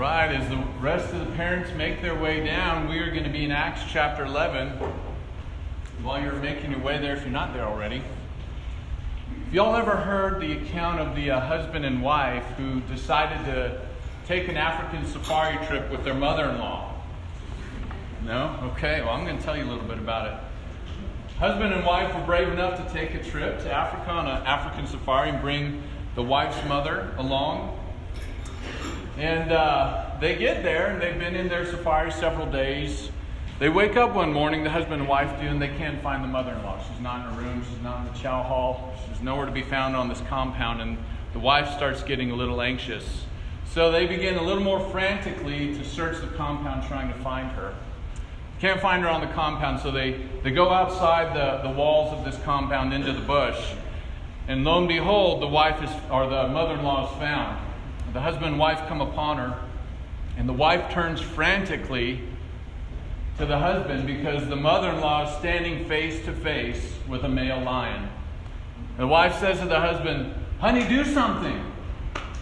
right, as the rest of the parents make their way down, we are going to be in Acts chapter 11. While you're making your way there, if you're not there already, if y'all ever heard the account of the husband and wife who decided to take an African safari trip with their mother-in-law? No? Okay, well, I'm going to tell you a little bit about it. Husband and wife were brave enough to take a trip to Africa on an African safari and bring the wife's mother along. And they get there, and they've been in their safari several days. They wake up one morning, the husband and wife do, and they can't find the mother-in-law. She's not in her room. She's not in the chow hall. She's nowhere to be found on this compound, and the wife starts getting a little anxious. So they begin a little more frantically to search the compound trying to find her. Can't find her on the compound, so they go outside the walls of this compound into the bush. And lo and behold, the mother-in-law is found. The husband and wife come upon her, and the wife turns frantically to the husband because the mother-in-law is standing face to face with a male lion. The wife says to the husband, "Honey, do something."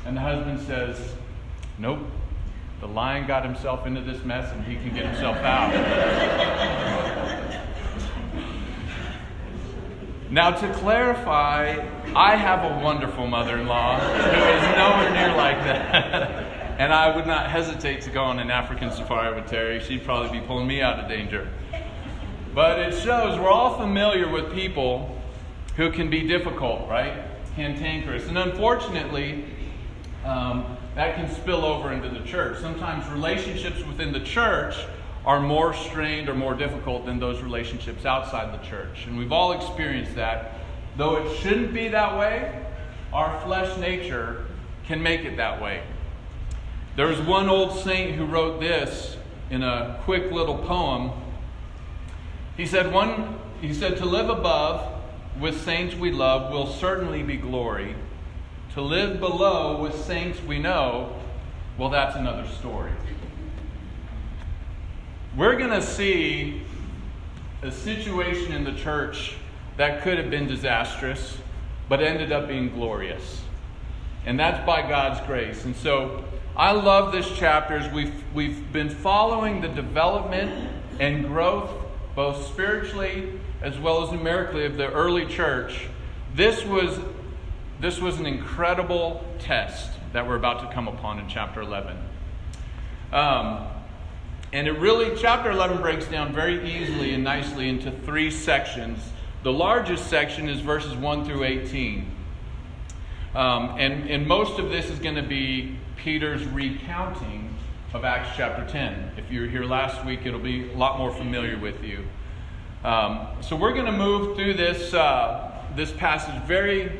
And the husband says, "Nope, the lion got himself into this mess and he can get himself out." Now, to clarify, I have a wonderful mother-in-law who is nowhere near like that. And I would not hesitate to go on an African safari with Terry. She'd probably be pulling me out of danger. But it shows we're all familiar with people who can be difficult, right? Cantankerous. And unfortunately, that can spill over into the church. Sometimes relationships within the church are more strained or more difficult than those relationships outside the church. And we've all experienced that. Though it shouldn't be that way, our flesh nature can make it that way. There's one old saint who wrote this in a quick little poem. He said, "To live above with saints we love will certainly be glory. To live below with saints we know, well, that's another story." We're going to see a situation in the church that could have been disastrous, but ended up being glorious. And that's by God's grace. And so I love this chapter as we've been following the development and growth, both spiritually as well as numerically, of the early church. This was an incredible test that we're about to come upon in chapter 11. And it really, chapter 11 breaks down very easily and nicely into three sections. The largest section is verses 1 through 18. And most of this is going to be Peter's recounting of Acts chapter 10. If you were here last week, it'll be a lot more familiar with you. So we're going to move through this passage very,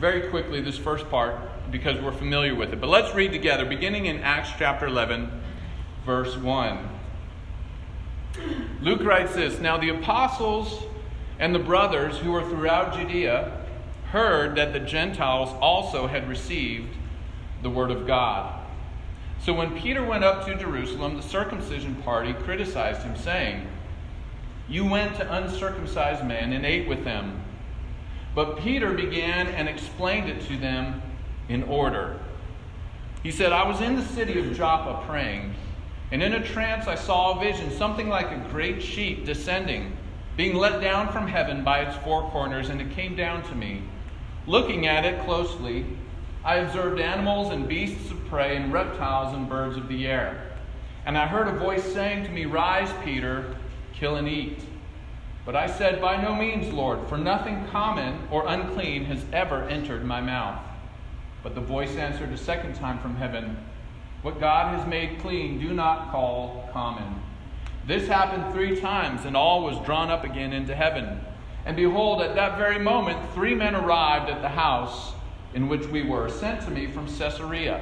very quickly, this first part, because we're familiar with it. But let's read together, beginning in Acts chapter 11, verse 1. Luke writes this, "Now the apostles and the brothers who were throughout Judea heard that the Gentiles also had received the word of God. So when Peter went up to Jerusalem, the circumcision party criticized him, saying, 'You went to uncircumcised men and ate with them.' But Peter began and explained it to them in order. He said, 'I was in the city of Joppa praying, and in a trance I saw a vision, something like a great sheep descending, being let down from heaven by its four corners, and it came down to me. Looking at it closely, I observed animals and beasts of prey and reptiles and birds of the air. And I heard a voice saying to me, "Rise, Peter, kill and eat." But I said, "By no means, Lord, for nothing common or unclean has ever entered my mouth." But the voice answered a second time from heaven, "What God has made clean, do not call common." This happened three times, and all was drawn up again into heaven. And behold, at that very moment, three men arrived at the house in which we were, sent to me from Caesarea.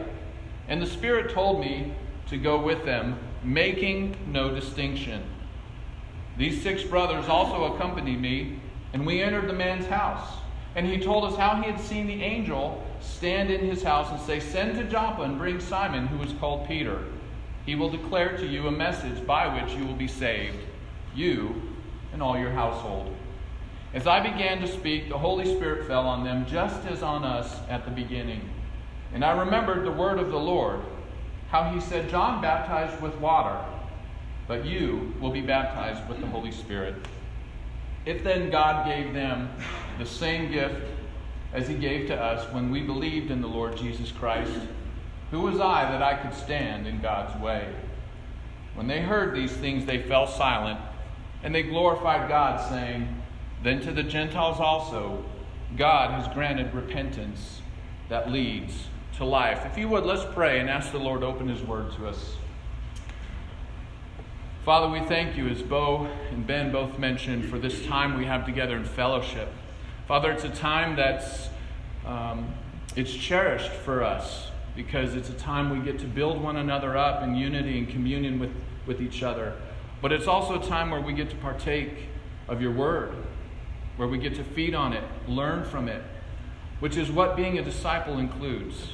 And the Spirit told me to go with them, making no distinction. These six brothers also accompanied me, and we entered the man's house. And he told us how he had seen the angel stand in his house and say, 'Send to Joppa and bring Simon, who is called Peter. He will declare to you a message by which you will be saved, you and all your household.' As I began to speak, the Holy Spirit fell on them, just as on us at the beginning. And I remembered the word of the Lord, how he said, John baptized with water, but you will be baptized with the Holy Spirit. If then God gave them the same gift as he gave to us when we believed in the Lord Jesus Christ, who was I that I could stand in God's way? When they heard these things, they fell silent, and they glorified God, saying, Then to the Gentiles also, God has granted repentance that leads to life. If you would, let's pray and ask the Lord to open his word to us. Father, we thank you, as Bo and Ben both mentioned, for this time we have together in fellowship. Father, it's a time that's it's cherished for us, because it's a time we get to build one another up in unity and communion with each other. But it's also a time where we get to partake of your word, where we get to feed on it, learn from it, which is what being a disciple includes.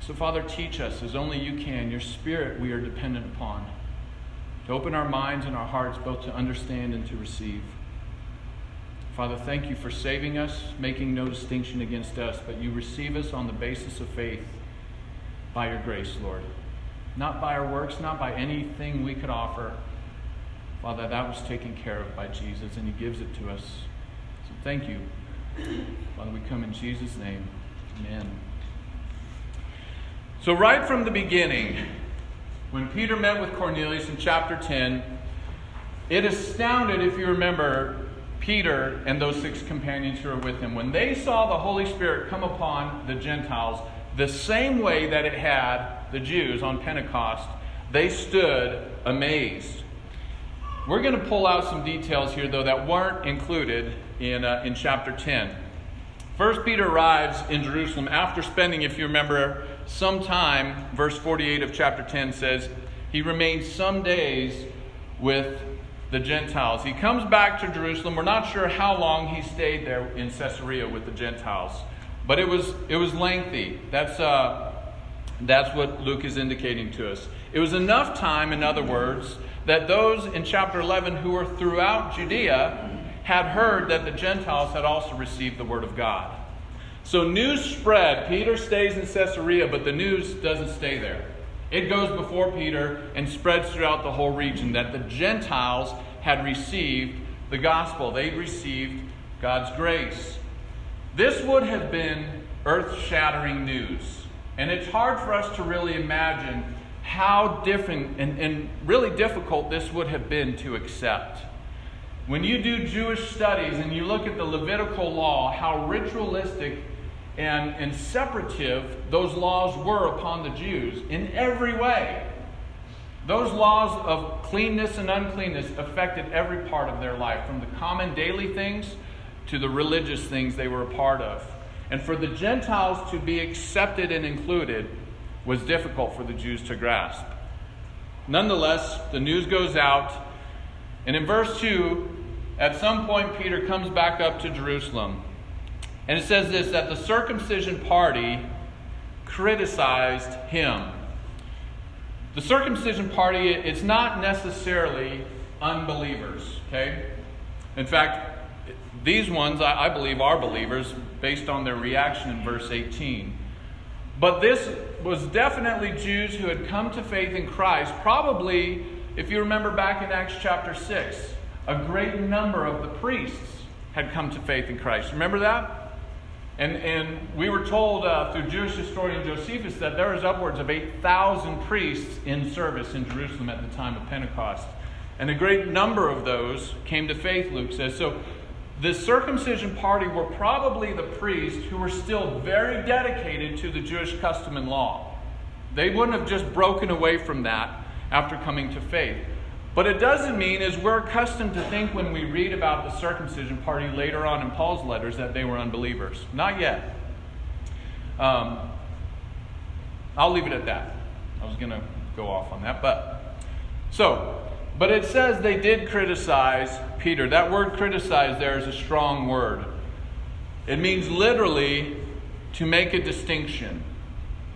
So, Father, teach us as only you can. Your spirit we are dependent upon, to open our minds and our hearts both to understand and to receive. Father, thank you for saving us, making no distinction against us, but you receive us on the basis of faith by your grace, Lord. Not by our works, not by anything we could offer. Father, that was taken care of by Jesus, and he gives it to us. So thank you. Father, we come in Jesus' name. Amen. So right from the beginning, when Peter met with Cornelius in chapter 10, it astounded, if you remember, Peter and those six companions who were with him. When they saw the Holy Spirit come upon the Gentiles the same way that it had the Jews on Pentecost, they stood amazed. We're going to pull out some details here, though, that weren't included in chapter 10. First, Peter arrives in Jerusalem after spending, if you remember, some time. Verse 48 of chapter 10 says, he remained some days with the Gentiles. He comes back to Jerusalem. We're not sure how long he stayed there in Caesarea with the Gentiles, but it was lengthy. That's what Luke is indicating to us. It was enough time, in other words, that those in chapter 11 who were throughout Judea had heard that the Gentiles had also received the word of God. So news spread. Peter stays in Caesarea, but the news doesn't stay there. It goes before Peter and spreads throughout the whole region that the Gentiles had received the gospel. They received God's grace. This would have been earth-shattering news. And it's hard for us to really imagine how different and really difficult this would have been to accept. When you do Jewish studies and you look at the Levitical law, how ritualistic and separative those laws were upon the Jews in every way. Those laws of cleanness and uncleanness affected every part of their life, from the common daily things to the religious things they were a part of. And for the Gentiles to be accepted and included was difficult for the Jews to grasp. Nonetheless, the news goes out, and in verse 2, at some point Peter comes back up to Jerusalem. And it says this, that the circumcision party criticized him. The circumcision party, it's not necessarily unbelievers, okay? In fact, these ones, I believe, are believers based on their reaction in verse 18. But this was definitely Jews who had come to faith in Christ, probably, if you remember back in Acts chapter 6, a great number of the priests had come to faith in Christ. Remember that? And we were told through Jewish historian Josephus that there was upwards of 8,000 priests in service in Jerusalem at the time of Pentecost. And a great number of those came to faith, Luke says. So the circumcision party were probably the priests who were still very dedicated to the Jewish custom and law. They wouldn't have just broken away from that after coming to faith. What it doesn't mean is we're accustomed to think when we read about the circumcision party later on in Paul's letters that they were unbelievers. Not yet. I'll leave it at that. I was going to go off on that. But it says they did criticize Peter. That word criticize there is a strong word. It means literally to make a distinction.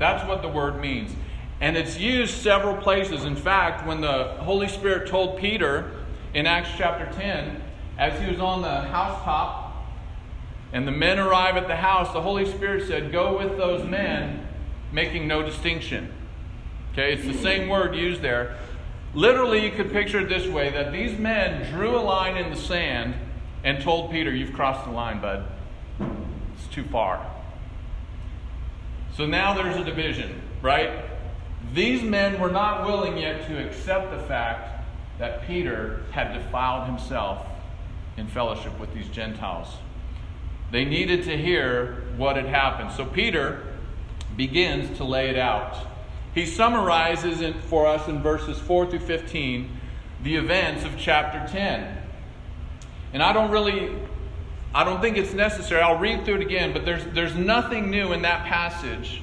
That's what the word means. And it's used several places. In fact, when the Holy Spirit told Peter in Acts chapter 10, as he was on the housetop and the men arrive at the house, the Holy Spirit said, go with those men, making no distinction. Okay, it's the same word used there. Literally, you could picture it this way, that these men drew a line in the sand and told Peter, you've crossed the line, bud. It's too far. So now there's a division, right? These men were not willing yet to accept the fact that Peter had defiled himself in fellowship with these Gentiles. They needed to hear what had happened. So Peter begins to lay it out. He summarizes it for us in verses 4 through 15, the events of chapter 10. And I don't think it's necessary. I'll read through it again, but there's nothing new in that passage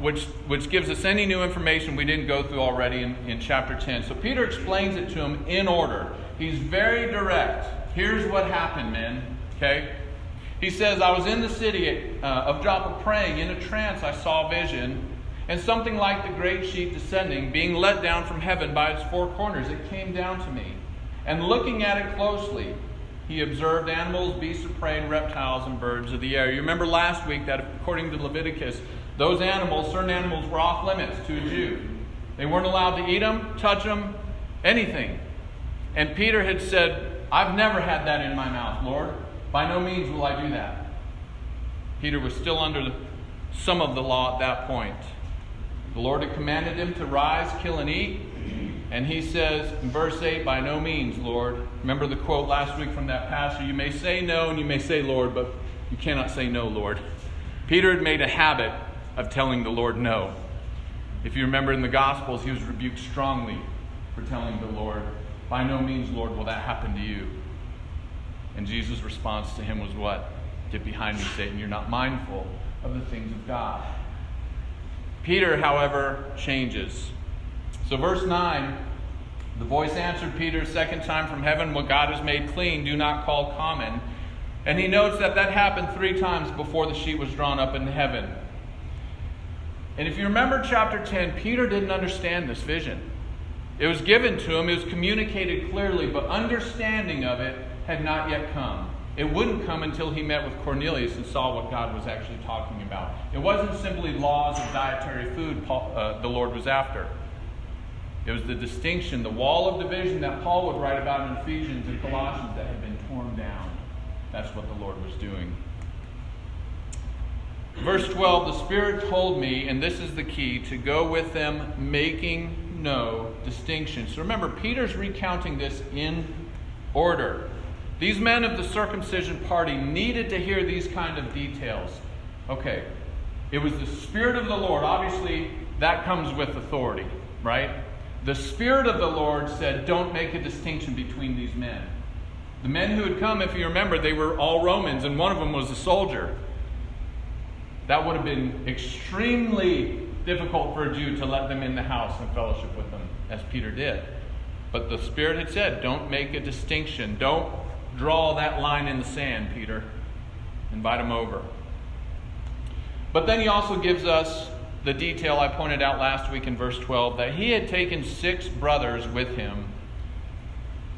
which gives us any new information we didn't go through already in chapter 10. So Peter explains it to him in order. He's very direct. Here's what happened, men. Okay? He says, I was in the city of Joppa praying. In a trance I saw a vision, and something like the great sheet descending, being let down from heaven by its four corners. It came down to me. And looking at it closely, he observed animals, beasts of prey, and reptiles, and birds of the air. You remember last week that according to Leviticus, those animals, certain animals, were off limits to a Jew. They weren't allowed to eat them, touch them, anything. And Peter had said, I've never had that in my mouth, Lord. By no means will I do that. Peter was still under some of the law at that point. The Lord had commanded him to rise, kill, and eat. And he says in verse 8, by no means, Lord. Remember the quote last week from that pastor, you may say no and you may say Lord, but you cannot say no, Lord. Peter had made a habit of telling the Lord no. If you remember in the Gospels, he was rebuked strongly for telling the Lord, by no means, Lord, will that happen to you. And Jesus' response to him was what? Get behind me, Satan. You're not mindful of the things of God. Peter, however, changes. So verse 9, the voice answered Peter a second time from heaven, what God has made clean, do not call common. And he notes that happened three times before the sheet was drawn up into heaven. And if you remember chapter 10, Peter didn't understand this vision. It was given to him, it was communicated clearly, but understanding of it had not yet come. It wouldn't come until he met with Cornelius and saw what God was actually talking about. It wasn't simply laws of dietary food the Lord was after. It was the distinction, the wall of division that Paul would write about in Ephesians and Colossians that had been torn down. That's what the Lord was doing. Verse 12, the Spirit told me, and this is the key, to go with them, making no distinction. So remember, Peter's recounting this in order. These men of the circumcision party needed to hear these kind of details. Okay, it was the Spirit of the Lord. Obviously, that comes with authority, right? The Spirit of the Lord said, don't make a distinction between these men. The men who had come, if you remember, they were all Romans, and one of them was a soldier. That would have been extremely difficult for a Jew to let them in the house and fellowship with them, as Peter did. But the Spirit had said, don't make a distinction. Don't draw that line in the sand, Peter. Invite them over. But then he also gives us the detail I pointed out last week in verse 12, that he had taken 6 brothers with him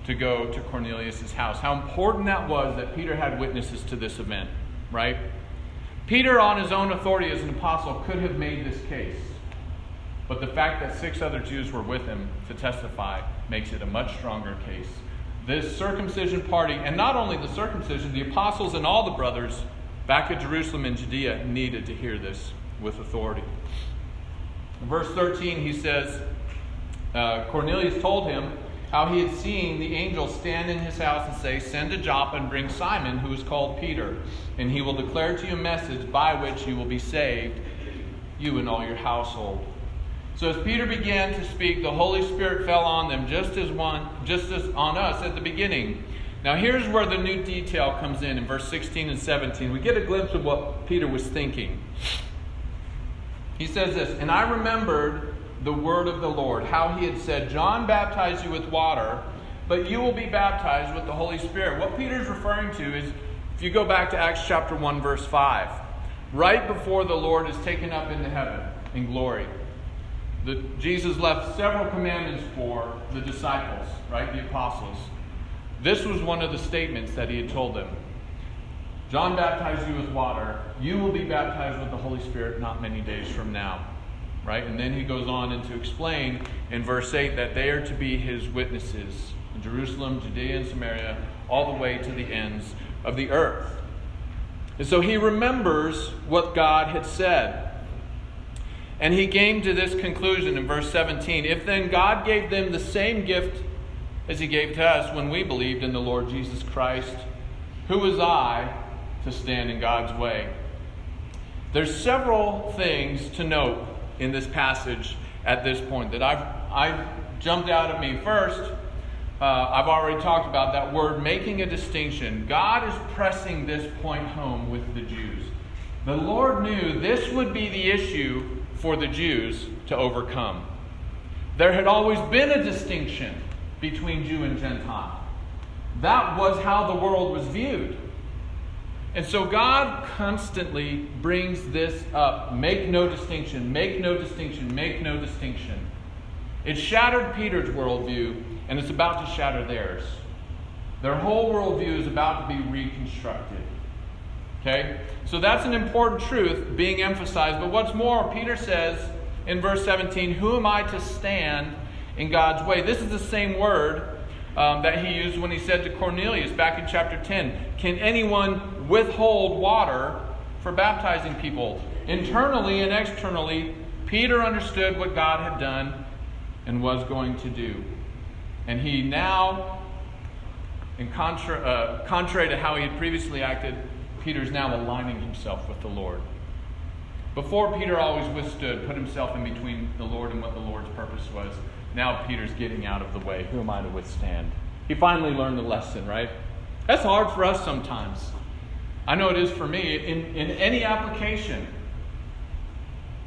to go to Cornelius' house. How important that was that Peter had witnesses to this event, right? Peter, on his own authority as an apostle, could have made this case. But the fact that 6 other Jews were with him to testify makes it a much stronger case. This circumcision party, and not only the circumcision, the apostles and all the brothers back at Jerusalem and Judea needed to hear this with authority. In verse 13, he says, Cornelius told him how he had seen the angel stand in his house and say, send to Joppa and bring Simon, who is called Peter, and he will declare to you a message by which you will be saved, you and all your household. So as Peter began to speak, the Holy Spirit fell on them, just as on us at the beginning. Now here's where the new detail comes in verse 16 and 17. We get a glimpse of what Peter was thinking. He says this, and I remembered the word of the Lord, how he had said, John baptized you with water, but you will be baptized with the Holy Spirit. What Peter's referring to is, if you go back to Acts chapter 1, verse 5, right before the Lord is taken up into heaven in glory, Jesus left several commandments for the disciples, right, the apostles. This was one of the statements that he had told them. John baptized you with water. You will be baptized with the Holy Spirit not many days from now. right? And then he goes on and to explain in verse 8 that they are to be his witnesses in Jerusalem, Judea, and Samaria, all the way to the ends of the earth. And so he remembers what God had said. And he came to this conclusion in verse 17. If then God gave them the same gift as he gave to us when we believed in the Lord Jesus Christ, who was I to stand in God's way? There's several things to note in this passage at this point that I've jumped out at me. First, I've already talked about that word, making a distinction. God is pressing this point home with the Jews. The Lord knew this would be the issue for the Jews to overcome. There had always been a distinction between Jew and Gentile. That was how the world was viewed. And so God constantly brings this up. Make no distinction, make no distinction, make no distinction. It shattered Peter's worldview, and it's about to shatter theirs. Their whole worldview is about to be reconstructed. Okay? So that's an important truth being emphasized. But what's more, Peter says in verse 17, who am I to stand in God's way? This is the same word that he used when he said to Cornelius back in chapter 10, can anyone withhold water for baptizing people? Internally and externally, Peter understood what God had done and was going to do. And he now, in contrary to how he had previously acted, Peter's now aligning himself with the Lord. Before, Peter always withstood, put himself in between the Lord and what the Lord's purpose was. Now Peter's getting out of the way. Who am I to withstand? He finally learned the lesson, right? That's hard for us sometimes. I know it is for me in any application.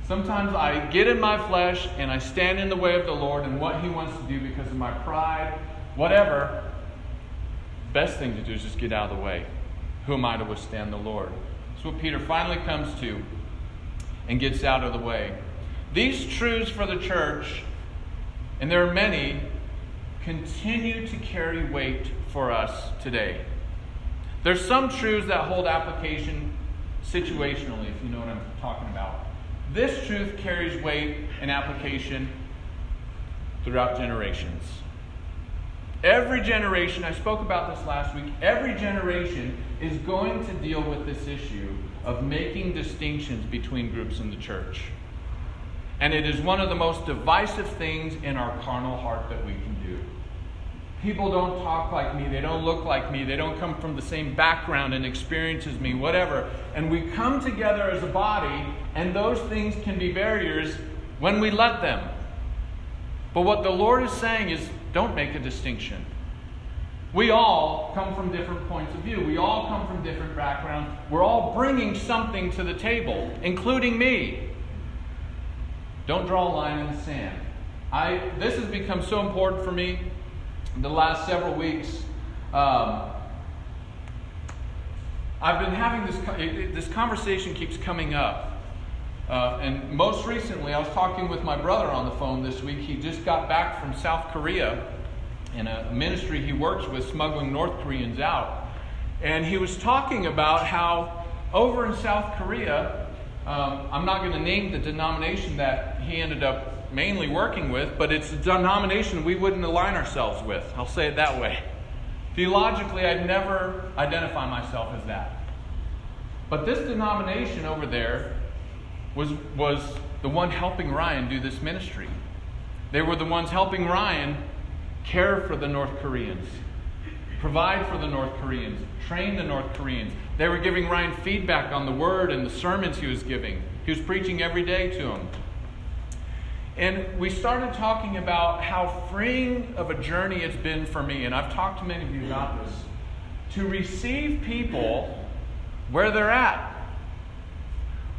Sometimes I get in my flesh and I stand in the way of the Lord and what he wants to do because of my pride, whatever. Best thing to do is just get out of the way. Who am I to withstand the Lord? That's what Peter finally comes to and gets out of the way. These truths for the church, and there are many, continue to carry weight for us today. There's some truths that hold application situationally, if you know what I'm talking about. This truth carries weight and application throughout generations. Every generation, I spoke about this last week, every generation is going to deal with this issue of making distinctions between groups in the church. And it is one of the most divisive things in our carnal heart that we can do. People don't talk like me. They don't look like me. They don't come from the same background and experience as me, whatever. And we come together as a body, and those things can be barriers when we let them. But what the Lord is saying is, don't make a distinction. We all come from different points of view. We all come from different backgrounds. We're all bringing something to the table, including me. Don't draw a line in the sand. This has become so important for me in the last several weeks. I've been having this conversation keeps coming up. And most recently, I was talking with my brother on the phone this week. He just got back from South Korea in a ministry he works with, smuggling North Koreans out. And he was talking about how over in South Korea, I'm not going to name the denomination that he ended up mainly working with, but it's a denomination we wouldn't align ourselves with. I'll say it that way. Theologically, I'd never identify myself as that. But this denomination over there was the one helping Ryan do this ministry. They were the ones helping Ryan care for the North Koreans, provide for the North Koreans, train the North Koreans. They were giving Ryan feedback on the word and the sermons he was giving. He was preaching every day to him. And we started talking about how freeing of a journey it's been for me, and I've talked to many of you about this, to receive people where they're at.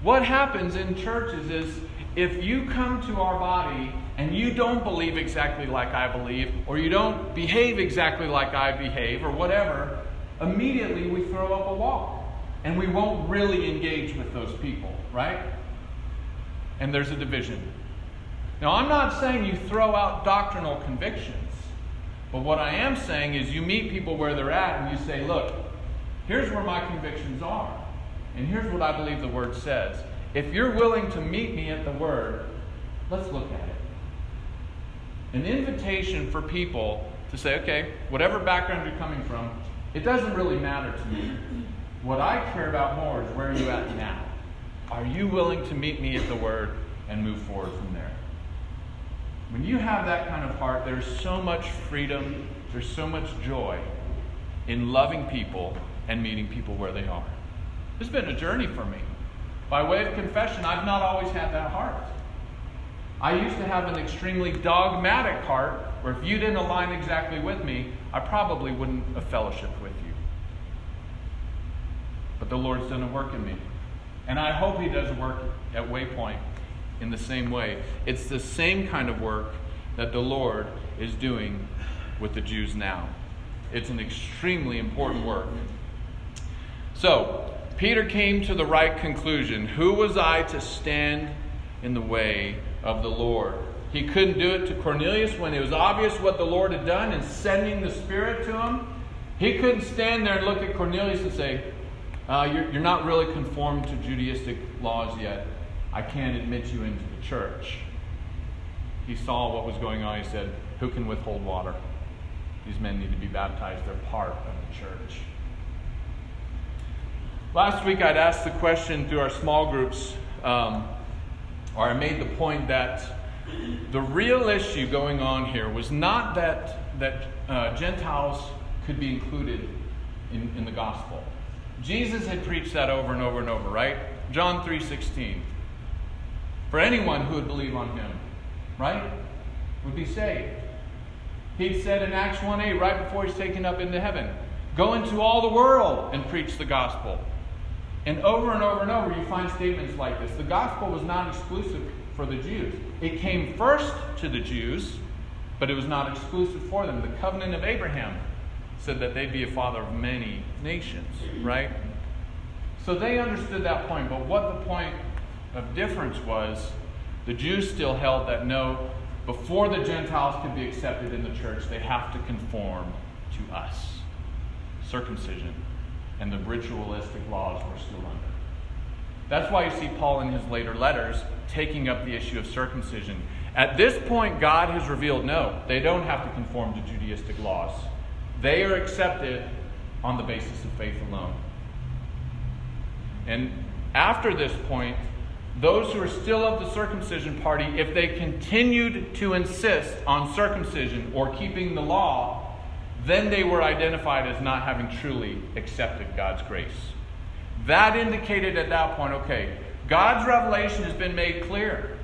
What happens in churches is if you come to our body and you don't believe exactly like I believe, or you don't behave exactly like I behave, or whatever, immediately we throw up a wall. And we won't really engage with those people, right? And there's a division. Now, I'm not saying you throw out doctrinal convictions. But what I am saying is you meet people where they're at and you say, look, here's where my convictions are. And here's what I believe the Word says. If you're willing to meet me at the Word, Let's look at it. An invitation for people to say, okay, whatever background you're coming from, it doesn't really matter to me. What I care about more is where are you at now? Are you willing to meet me at the Word and move forward from there? When you have that kind of heart, there's so much freedom, there's so much joy in loving people and meeting people where they are. It's been a journey for me. By way of confession, I've not always had that heart. I used to have an extremely dogmatic heart, where if you didn't align exactly with me, I probably wouldn't have fellowshiped with you. But the Lord's done a work in me. And I hope He does work at Waypoint in the same way. It's the same kind of work that the Lord is doing with the Jews now. It's an extremely important work. So, Peter came to the right conclusion. Who was I to stand in the way of the Lord? He couldn't do it to Cornelius when it was obvious what the Lord had done in sending the Spirit to him. He couldn't stand there and look at Cornelius and say, you're not really conformed to Judaistic laws yet. I can't admit you into the church. He saw what was going on. He said, who can withhold water? These men need to be baptized. They're part of the church. Last week I'd asked the question through our small groups, or I made the point that the real issue going on here was not that Gentiles could be included in the gospel. Jesus had preached that over and over and over, right? John 3:16. For anyone who would believe on Him, right, would be saved. He said in Acts 1:8, right before He's taken up into heaven, go into all the world and preach the gospel. And over and over and over you find statements like this. The gospel was not exclusive for the Jews. It came first to the Jews, but it was not exclusive for them. The covenant of Abraham said that they'd be a father of many nations, right? So they understood that point, but what the point of difference was, the Jews still held that no, before the Gentiles could be accepted in the church, they have to conform to us. Circumcision and the ritualistic laws were still under. That's why you see Paul in his later letters taking up the issue of circumcision. At this point, God has revealed, no, they don't have to conform to Judaistic laws. They are accepted on the basis of faith alone. And after this point, those who are still of the circumcision party, if they continued to insist on circumcision or keeping the law, then they were identified as not having truly accepted God's grace. That indicated at that point, okay, God's revelation has been made clear.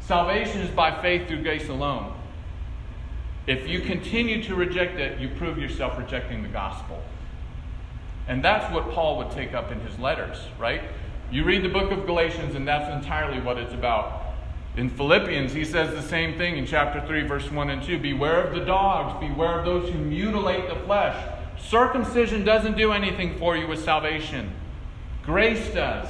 Salvation is by faith through grace alone. If you continue to reject it, you prove yourself rejecting the gospel. And that's what Paul would take up in his letters, right? You read the book of Galatians, and that's entirely what it's about. In Philippians, he says the same thing in chapter 3, verse 1 and 2. Beware of the dogs, beware of those who mutilate the flesh. Circumcision doesn't do anything for you with salvation. Grace does.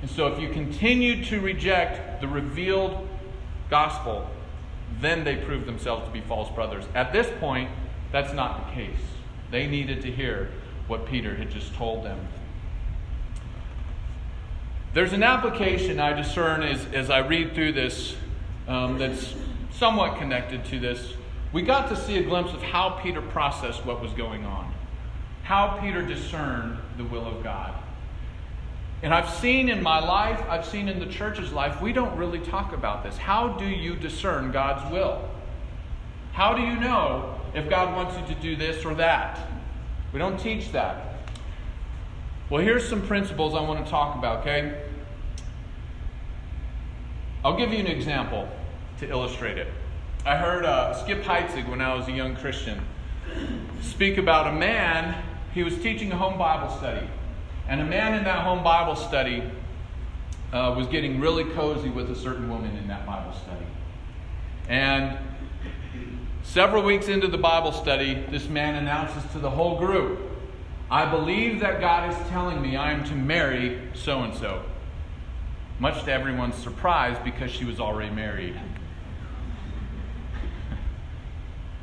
And so if you continue to reject the revealed gospel, then they prove themselves to be false brothers. At this point, that's not the case. They needed to hear what Peter had just told them. There's an application I discern as I read through this that's somewhat connected to this. We got to see a glimpse of how Peter processed what was going on, how Peter discerned the will of God. And I've seen in my life, I've seen in the church's life, we don't really talk about this. How do you discern God's will? How do you know if God wants you to do this or that? We don't teach that. Well, here's some principles I want to talk about, okay? I'll give you an example to illustrate it. I heard Skip Heitzig, when I was a young Christian, speak about a man. He was teaching a home Bible study. And a man in that home Bible study was getting really cozy with a certain woman in that Bible study. And several weeks into the Bible study, this man announces to the whole group, I believe that God is telling me I am to marry so-and-so. Much to everyone's surprise, because she was already married.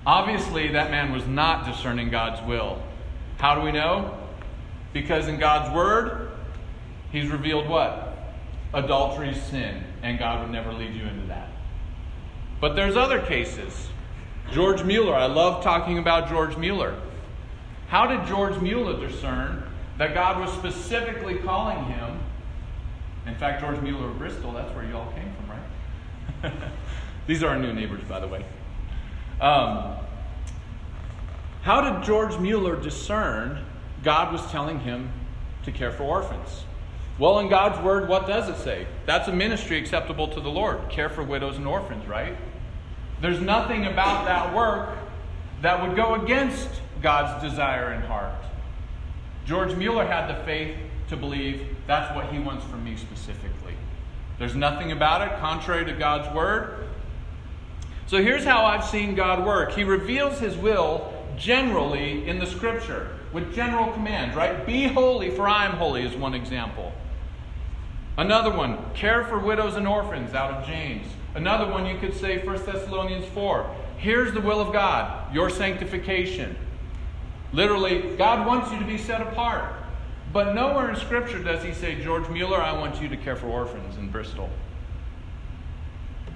Obviously, that man was not discerning God's will. How do we know? Because in God's Word, He's revealed what? Adultery is sin. and God would never lead you into that. But there's other cases. George Mueller, I love talking about George Mueller. How did George Mueller discern that God was specifically calling him? In fact, George Mueller of Bristol, that's where you all came from, right? These are our new neighbors, by the way. How did George Mueller discern God was telling him to care for orphans? Well, in God's word, what does it say? That's a ministry acceptable to the Lord. Care for widows and orphans, right? There's nothing about that work that would go against God's desire and heart. George Mueller had the faith to believe that's what he wants from me specifically. There's nothing about it contrary to God's word. So here's how I've seen God work. He reveals his will generally in the scripture with general commands, right? Be holy, for I am holy is one example. Another one, care for widows and orphans out of James. Another one you could say 1 Thessalonians 4. Here's the will of God, your sanctification. Literally, God wants you to be set apart. But nowhere in Scripture does he say, George Mueller, I want you to care for orphans in Bristol.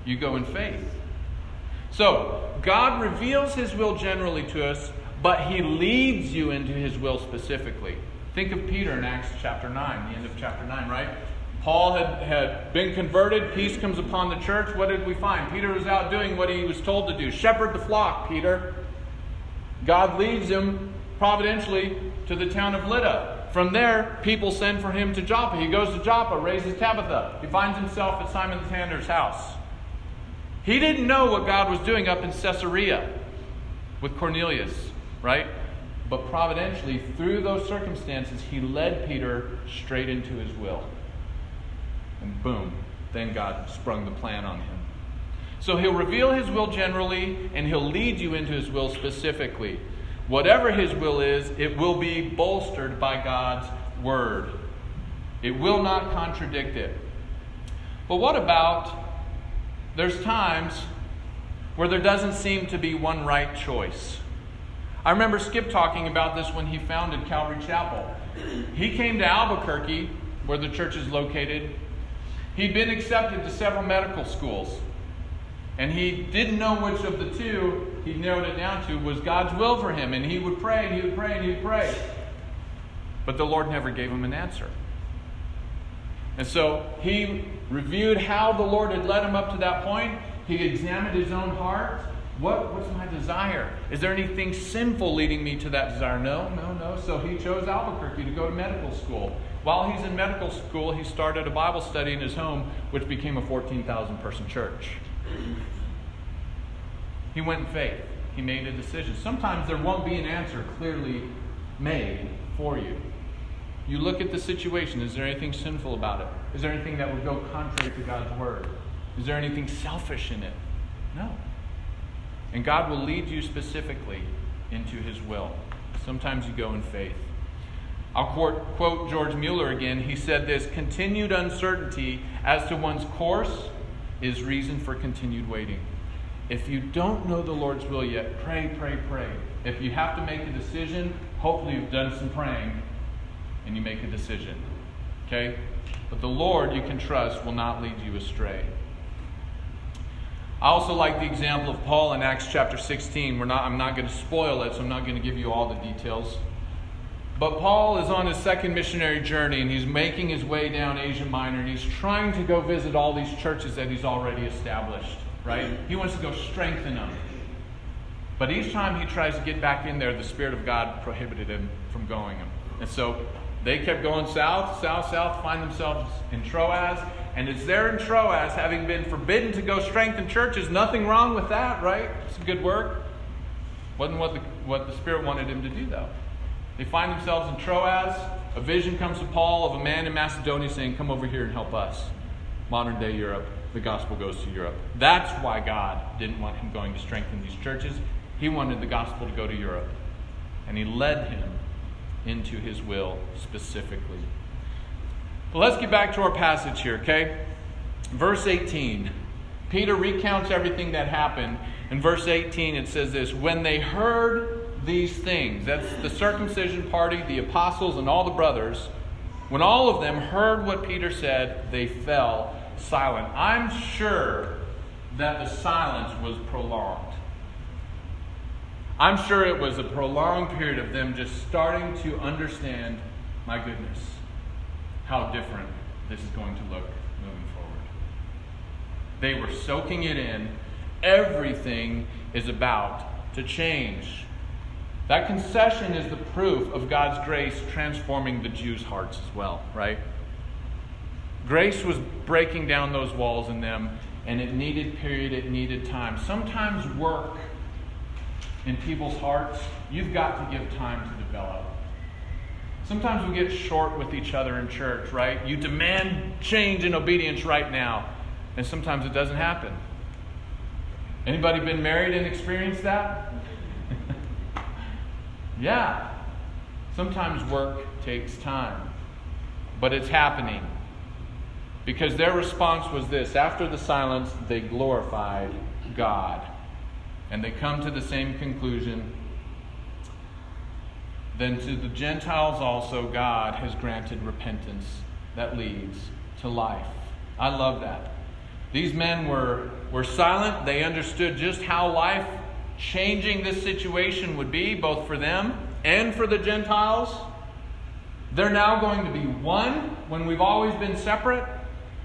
You go in faith. So, God reveals his will generally to us, but he leads you into his will specifically. Think of Peter in Acts chapter 9, the end of chapter 9, right? Paul had been converted. Peace comes upon the church. What did we find? Peter was out doing what he was told to do. Shepherd the flock, Peter. God leads him providentially to the town of Lydda. From there, people send for him to Joppa. He goes to Joppa, raises Tabitha. He finds himself at Simon the Tanner's house. He didn't know what God was doing up in Caesarea with Cornelius, right? But providentially, through those circumstances, he led Peter straight into his will. And boom, then God sprung the plan on him. So he'll reveal his will generally, and he'll lead you into his will specifically. Whatever his will is, it will be bolstered by God's word. It will not contradict it. But what about, there's times where there doesn't seem to be one right choice. I remember Skip talking about this when he founded Calvary Chapel. He came to Albuquerque, where the church is located. He'd been accepted to several medical schools. And he didn't know which of the two, he narrowed it down to, was God's will for him. And he would pray, and he would pray, and he would pray. But the Lord never gave him an answer. And so he reviewed how the Lord had led him up to that point. He examined his own heart. What's my desire? Is there anything sinful leading me to that desire? No. So he chose Albuquerque to go to medical school. While he's in medical school, he started a Bible study in his home, which became a 14,000-person church. He went in faith. He made a decision. Sometimes there won't be an answer clearly made for you. You look at the situation. Is there anything sinful about it? Is there anything that would go contrary to God's word? Is there anything selfish in it? No. And God will lead you specifically into his will. Sometimes you go in faith. I'll quote George Mueller again. He said this, "Continued uncertainty as to one's course is reason for continued waiting." If you don't know the Lord's will yet, pray, pray, pray. If you have to make a decision, hopefully you've done some praying and you make a decision. Okay? But the Lord you can trust will not lead you astray. I also like the example of Paul in Acts chapter 16. I'm not going to spoil it, so I'm not going to give you all the details. But Paul is on his second missionary journey, and he's making his way down Asia Minor, and he's trying to go visit all these churches that he's already established, right? He wants to go strengthen them. But each time he tries to get back in there, the Spirit of God prohibited him from going. And so they kept going south, find themselves in Troas. And it's there in Troas, having been forbidden to go strengthen churches. Nothing wrong with that, right? It's good work. Wasn't what the Spirit wanted him to do, though. They find themselves in Troas. A vision comes to Paul of a man in Macedonia saying, come over here and help us. Modern day Europe. The gospel goes to Europe. That's why God didn't want him going to strengthen these churches. He wanted the gospel to go to Europe. And he led him into his will specifically. But let's get back to our passage here, okay? Verse 18. Peter recounts everything that happened. In verse 18 it says this, when they heard these things, that's the circumcision party, the apostles, and all the brothers, when all of them heard what Peter said, they fell silent. I'm sure that the silence was prolonged. I'm sure it was a prolonged period of them just starting to understand, my goodness, how different this is going to look moving forward. They were soaking it in. Everything is about to change. That concession is the proof of God's grace transforming the Jews' hearts as well, right? Grace was breaking down those walls in them, and it needed period, it needed time. Sometimes work in people's hearts, you've got to give time to develop. Sometimes we get short with each other in church, right? You demand change and obedience right now, and sometimes it doesn't happen. Anybody been married and experienced that? Yeah. Sometimes work takes time, but it's happening. Because their response was this: after the silence, they glorified God. And they come to the same conclusion. Then to the Gentiles also, God has granted repentance that leads to life. I love that. These men were silent. They understood just how life-changing this situation would be, both for them and for the Gentiles. They're now going to be one when we've always been separate.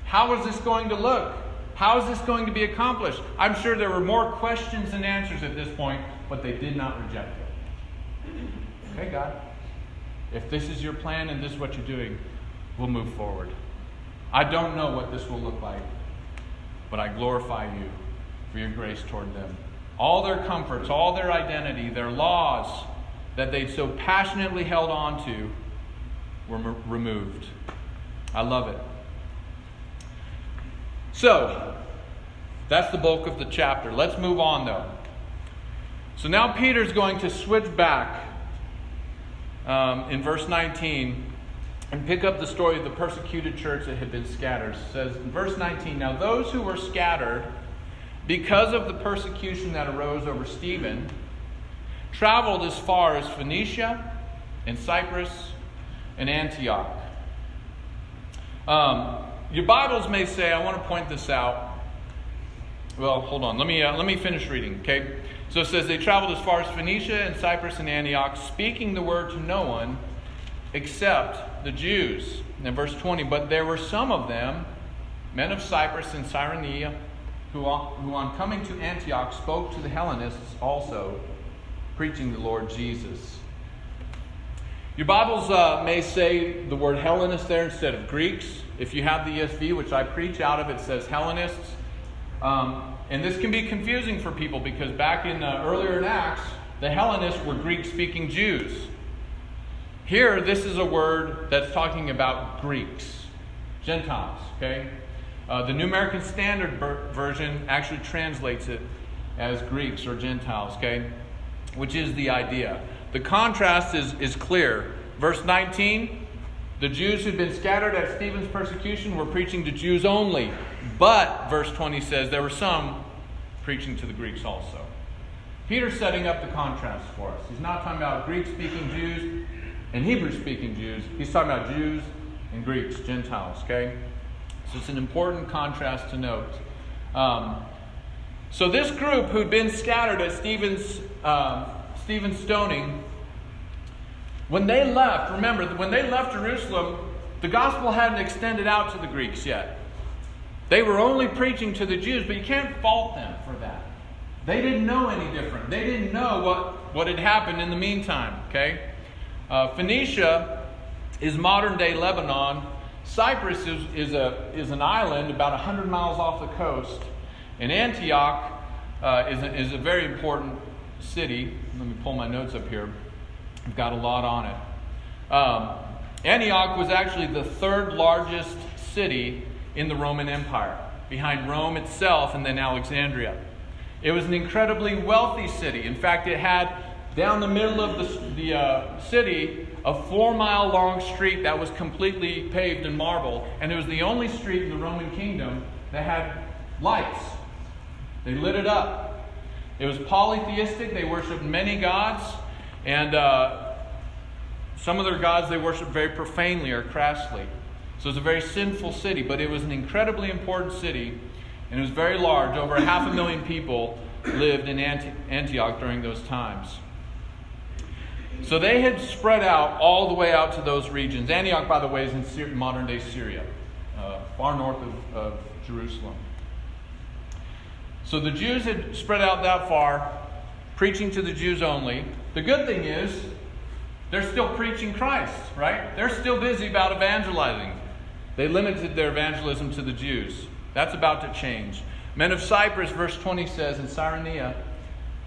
How is this going to look? How is this going to be accomplished? I'm sure there were more questions than answers at this point, but they did not reject it. Okay, God, if this is your plan and this is what you're doing, we'll move forward. I don't know what this will look like, but I glorify you for your grace toward them. All their comforts, all their identity, their laws that they so passionately held on to were removed. I love it. So, that's the bulk of the chapter. Let's move on, though. So now Peter's going to switch back in verse 19 and pick up the story of the persecuted church that had been scattered. It says in verse 19, now those who were scattered because of the persecution that arose over Stephen traveled as far as Phoenicia and Cyprus and Antioch. Your Bibles may say, I want to point this out. Well, hold on. Let me finish reading, okay? So it says, they traveled as far as Phoenicia and Cyprus and Antioch, speaking the word to no one except the Jews. And in verse 20, but there were some of them, men of Cyprus and Cyrene, who on coming to Antioch spoke to the Hellenists also, preaching the Lord Jesus. Your Bibles may say the word Hellenists there instead of Greeks. If you have the ESV, which I preach out of, it says Hellenists. And this can be confusing for people because back in earlier in Acts, the Hellenists were Greek-speaking Jews. Here, this is a word that's talking about Greeks, Gentiles. Okay, the New American Standard Version actually translates it as Greeks or Gentiles. Okay, which is the idea. The contrast is clear. Verse 19, the Jews who'd been scattered at Stephen's persecution were preaching to Jews only. But, verse 20 says, there were some preaching to the Greeks also. Peter's setting up the contrast for us. He's not talking about Greek-speaking Jews and Hebrew-speaking Jews. He's talking about Jews and Greeks, Gentiles, okay? So it's an important contrast to note. So this group who'd been scattered at Stephen's stoning, when they left, remember, when they left Jerusalem, the gospel hadn't extended out to the Greeks yet. They were only preaching to the Jews, but you can't fault them for that. They didn't know any different. They didn't know what had happened in the meantime, okay? Phoenicia is modern-day Lebanon. Cyprus is an island about 100 miles off the coast. And Antioch is a very important city. Let me pull my notes up here. I've got a lot on it. Antioch was actually the third largest city in the Roman Empire, behind Rome itself and then Alexandria. It was an incredibly wealthy city. In fact, it had down the middle of the city a 4-mile-long street that was completely paved in marble, and it was the only street in the Roman kingdom that had lights. They lit it up. It was polytheistic. They worshipped many gods, and some of their gods they worshipped very profanely or crassly. So it's a very sinful city, but it was an incredibly important city, and it was very large. Over 500,000 people lived in Antioch during those times. So they had spread out all the way out to those regions. Antioch, by the way, is in modern-day Syria, far north of Jerusalem. So the Jews had spread out that far, preaching to the Jews only. The good thing is, they're still preaching Christ, right? They're still busy about evangelizing. They limited their evangelism to the Jews. That's about to change. Men of Cyprus, verse 20 says, in Cyrene,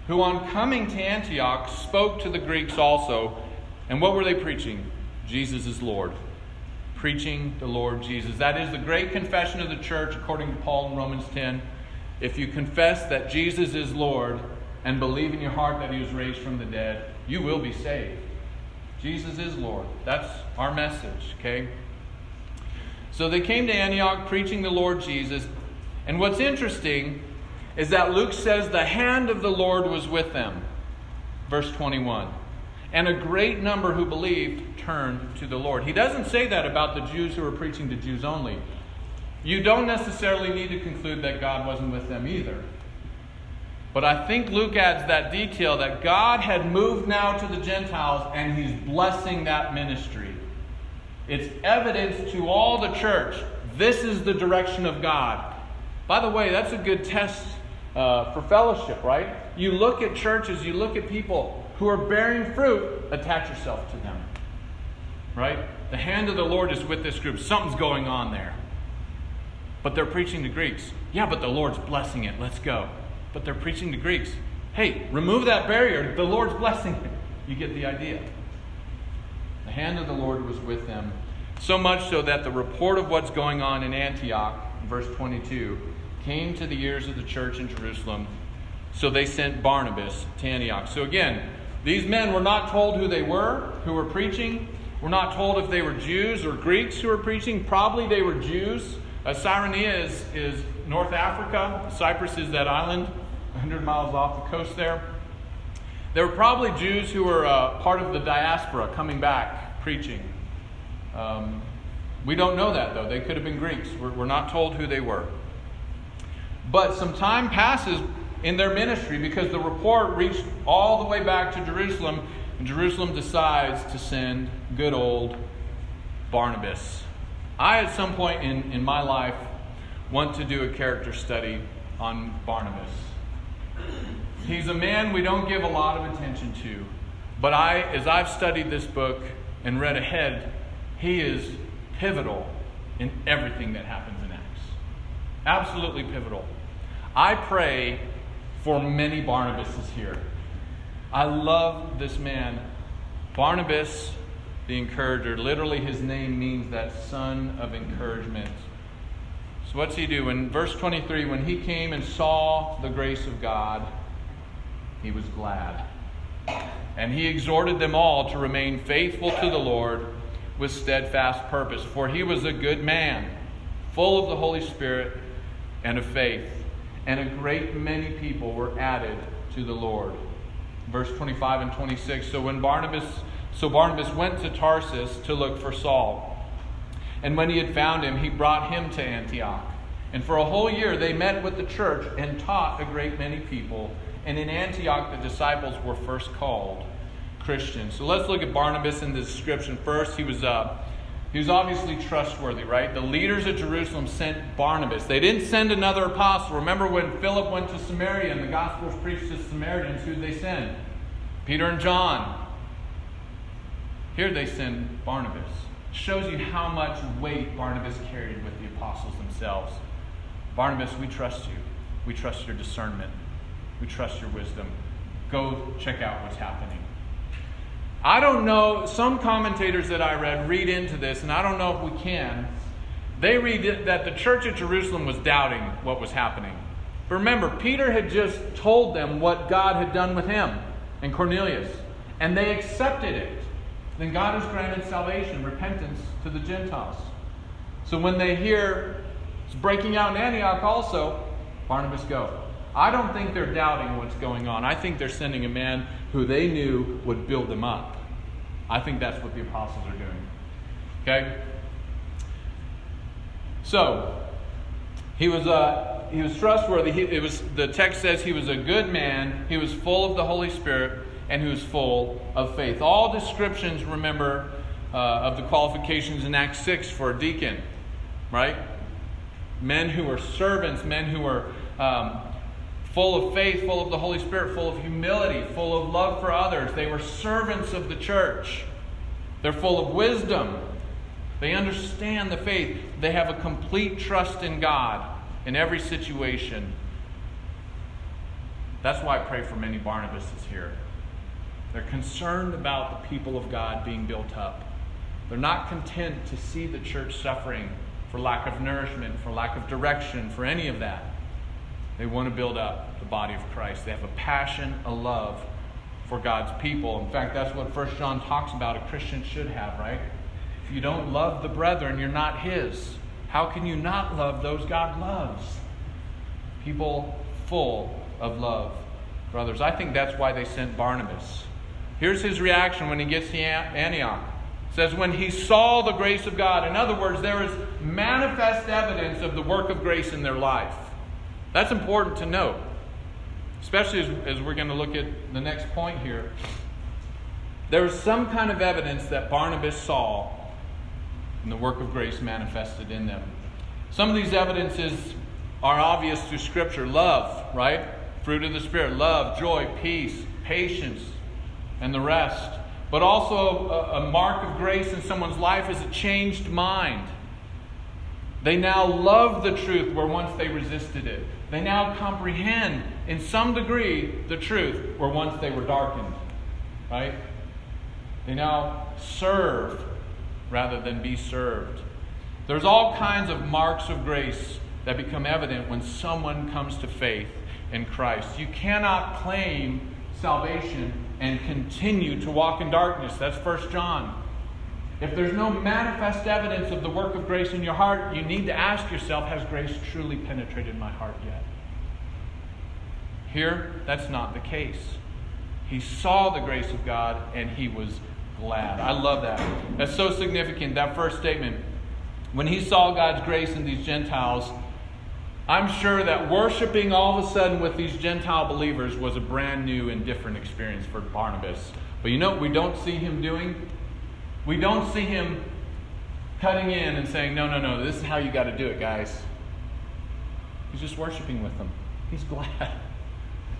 who on coming to Antioch spoke to the Greeks also. And what were they preaching? Jesus is Lord. Preaching the Lord Jesus. That is the great confession of the church according to Paul in Romans 10. If you confess that Jesus is Lord and believe in your heart that he was raised from the dead, you will be saved. Jesus is Lord. That's our message, okay? So they came to Antioch preaching the Lord Jesus. And what's interesting is that Luke says the hand of the Lord was with them. Verse 21. And a great number who believed turned to the Lord. He doesn't say that about the Jews who were preaching to Jews only. You don't necessarily need to conclude that God wasn't with them either. But I think Luke adds that detail that God had moved now to the Gentiles and he's blessing that ministry. It's evidence to all the church. This is the direction of God. By the way, that's a good test for fellowship, right? You look at churches, you look at people who are bearing fruit, attach yourself to them, right? The hand of the Lord is with this group. Something's going on there. But they're preaching to Greeks. Yeah, but the Lord's blessing it. Let's go. But they're preaching to Greeks. Hey, remove that barrier. The Lord's blessing it. You get the idea. The hand of the Lord was with them. So much so that the report of what's going on in Antioch, verse 22, came to the ears of the church in Jerusalem. So they sent Barnabas to Antioch. So again, these men were not told who they were, who were preaching. We're not told if they were Jews or Greeks who were preaching. Probably they were Jews. Cyrene is North Africa. Cyprus is that island, 100 miles off the coast there. There were probably Jews who were part of the diaspora coming back, preaching. We don't know that, though. They could have been Greeks. We're not told who they were. But some time passes in their ministry because the report reached all the way back to Jerusalem, and Jerusalem decides to send good old Barnabas. I, at some point in my life, want to do a character study on Barnabas. He's a man we don't give a lot of attention to, but as I've studied this book and read ahead, he is pivotal in everything that happens in Acts. Absolutely pivotal. I pray for many Barnabases here. I love this man, Barnabas the encourager. Literally, his name means that son of encouragement. So what's he do? In verse 23, when he came and saw the grace of God, he was glad. And he exhorted them all to remain faithful to the Lord with steadfast purpose. For he was a good man, full of the Holy Spirit and of faith. And a great many people were added to the Lord. Verse 25 and 26, So Barnabas went to Tarsus to look for Saul. And when he had found him, he brought him to Antioch. And for a whole year they met with the church and taught a great many people. And in Antioch the disciples were first called Christians. So let's look at Barnabas in the description first. He was obviously trustworthy, right? The leaders at Jerusalem sent Barnabas. They didn't send another apostle. Remember when Philip went to Samaria and the gospel was preached to Samaritans, who did they send? Peter and John. Here they send Barnabas. Shows you how much weight Barnabas carried with the apostles themselves. Barnabas, we trust you. We trust your discernment. We trust your wisdom. Go check out what's happening. I don't know, some commentators that I read into this, and I don't know if we can. They read it that the church at Jerusalem was doubting what was happening. But remember, Peter had just told them what God had done with him and Cornelius, and they accepted it. Then God has granted salvation, repentance to the Gentiles. So when they hear it's breaking out in Antioch also, Barnabas go. I don't think they're doubting what's going on. I think they're sending a man who they knew would build them up. I think that's what the apostles are doing. Okay? So he was trustworthy. The text says he was a good man. He was full of the Holy Spirit, and he was full of faith. All descriptions, remember, of the qualifications in Acts 6 for a deacon, right? Men who are servants, men who are full of faith, full of the Holy Spirit, full of humility, full of love for others. They were servants of the church. They're full of wisdom. They understand the faith. They have a complete trust in God in every situation. That's why I pray for many Barnabases here. They're concerned about the people of God being built up. They're not content to see the church suffering for lack of nourishment, for lack of direction, for any of that. They want to build up the body of Christ. They have a passion, a love for God's people. In fact, that's what 1 John talks about a Christian should have, right? If you don't love the brethren, you're not his. How can you not love those God loves? People full of love for others. I think that's why they sent Barnabas. Here's his reaction when he gets to Antioch. It says, when he saw the grace of God. In other words, there is manifest evidence of the work of grace in their life. That's important to note, especially as we're going to look at the next point here. There was some kind of evidence that Barnabas saw and the work of grace manifested in them. Some of these evidences are obvious through Scripture. Love, right? Fruit of the Spirit. Love, joy, peace, patience, and the rest. But also a mark of grace in someone's life is a changed mind. They now love the truth where once they resisted it. They now comprehend, in some degree, the truth where once they were darkened. Right? They now serve rather than be served. There's all kinds of marks of grace that become evident when someone comes to faith in Christ. You cannot claim salvation and continue to walk in darkness. That's 1 John. If there's no manifest evidence of the work of grace in your heart, you need to ask yourself, has grace truly penetrated my heart yet? Here, that's not the case. He saw the grace of God and he was glad. I love that. That's so significant, that first statement. When he saw God's grace in these Gentiles, I'm sure that worshiping all of a sudden with these Gentile believers was a brand new and different experience for Barnabas. But you know what we don't see him doing? We don't see him cutting in and saying, no, this is how you got to do it, guys. He's just worshiping with them. He's glad.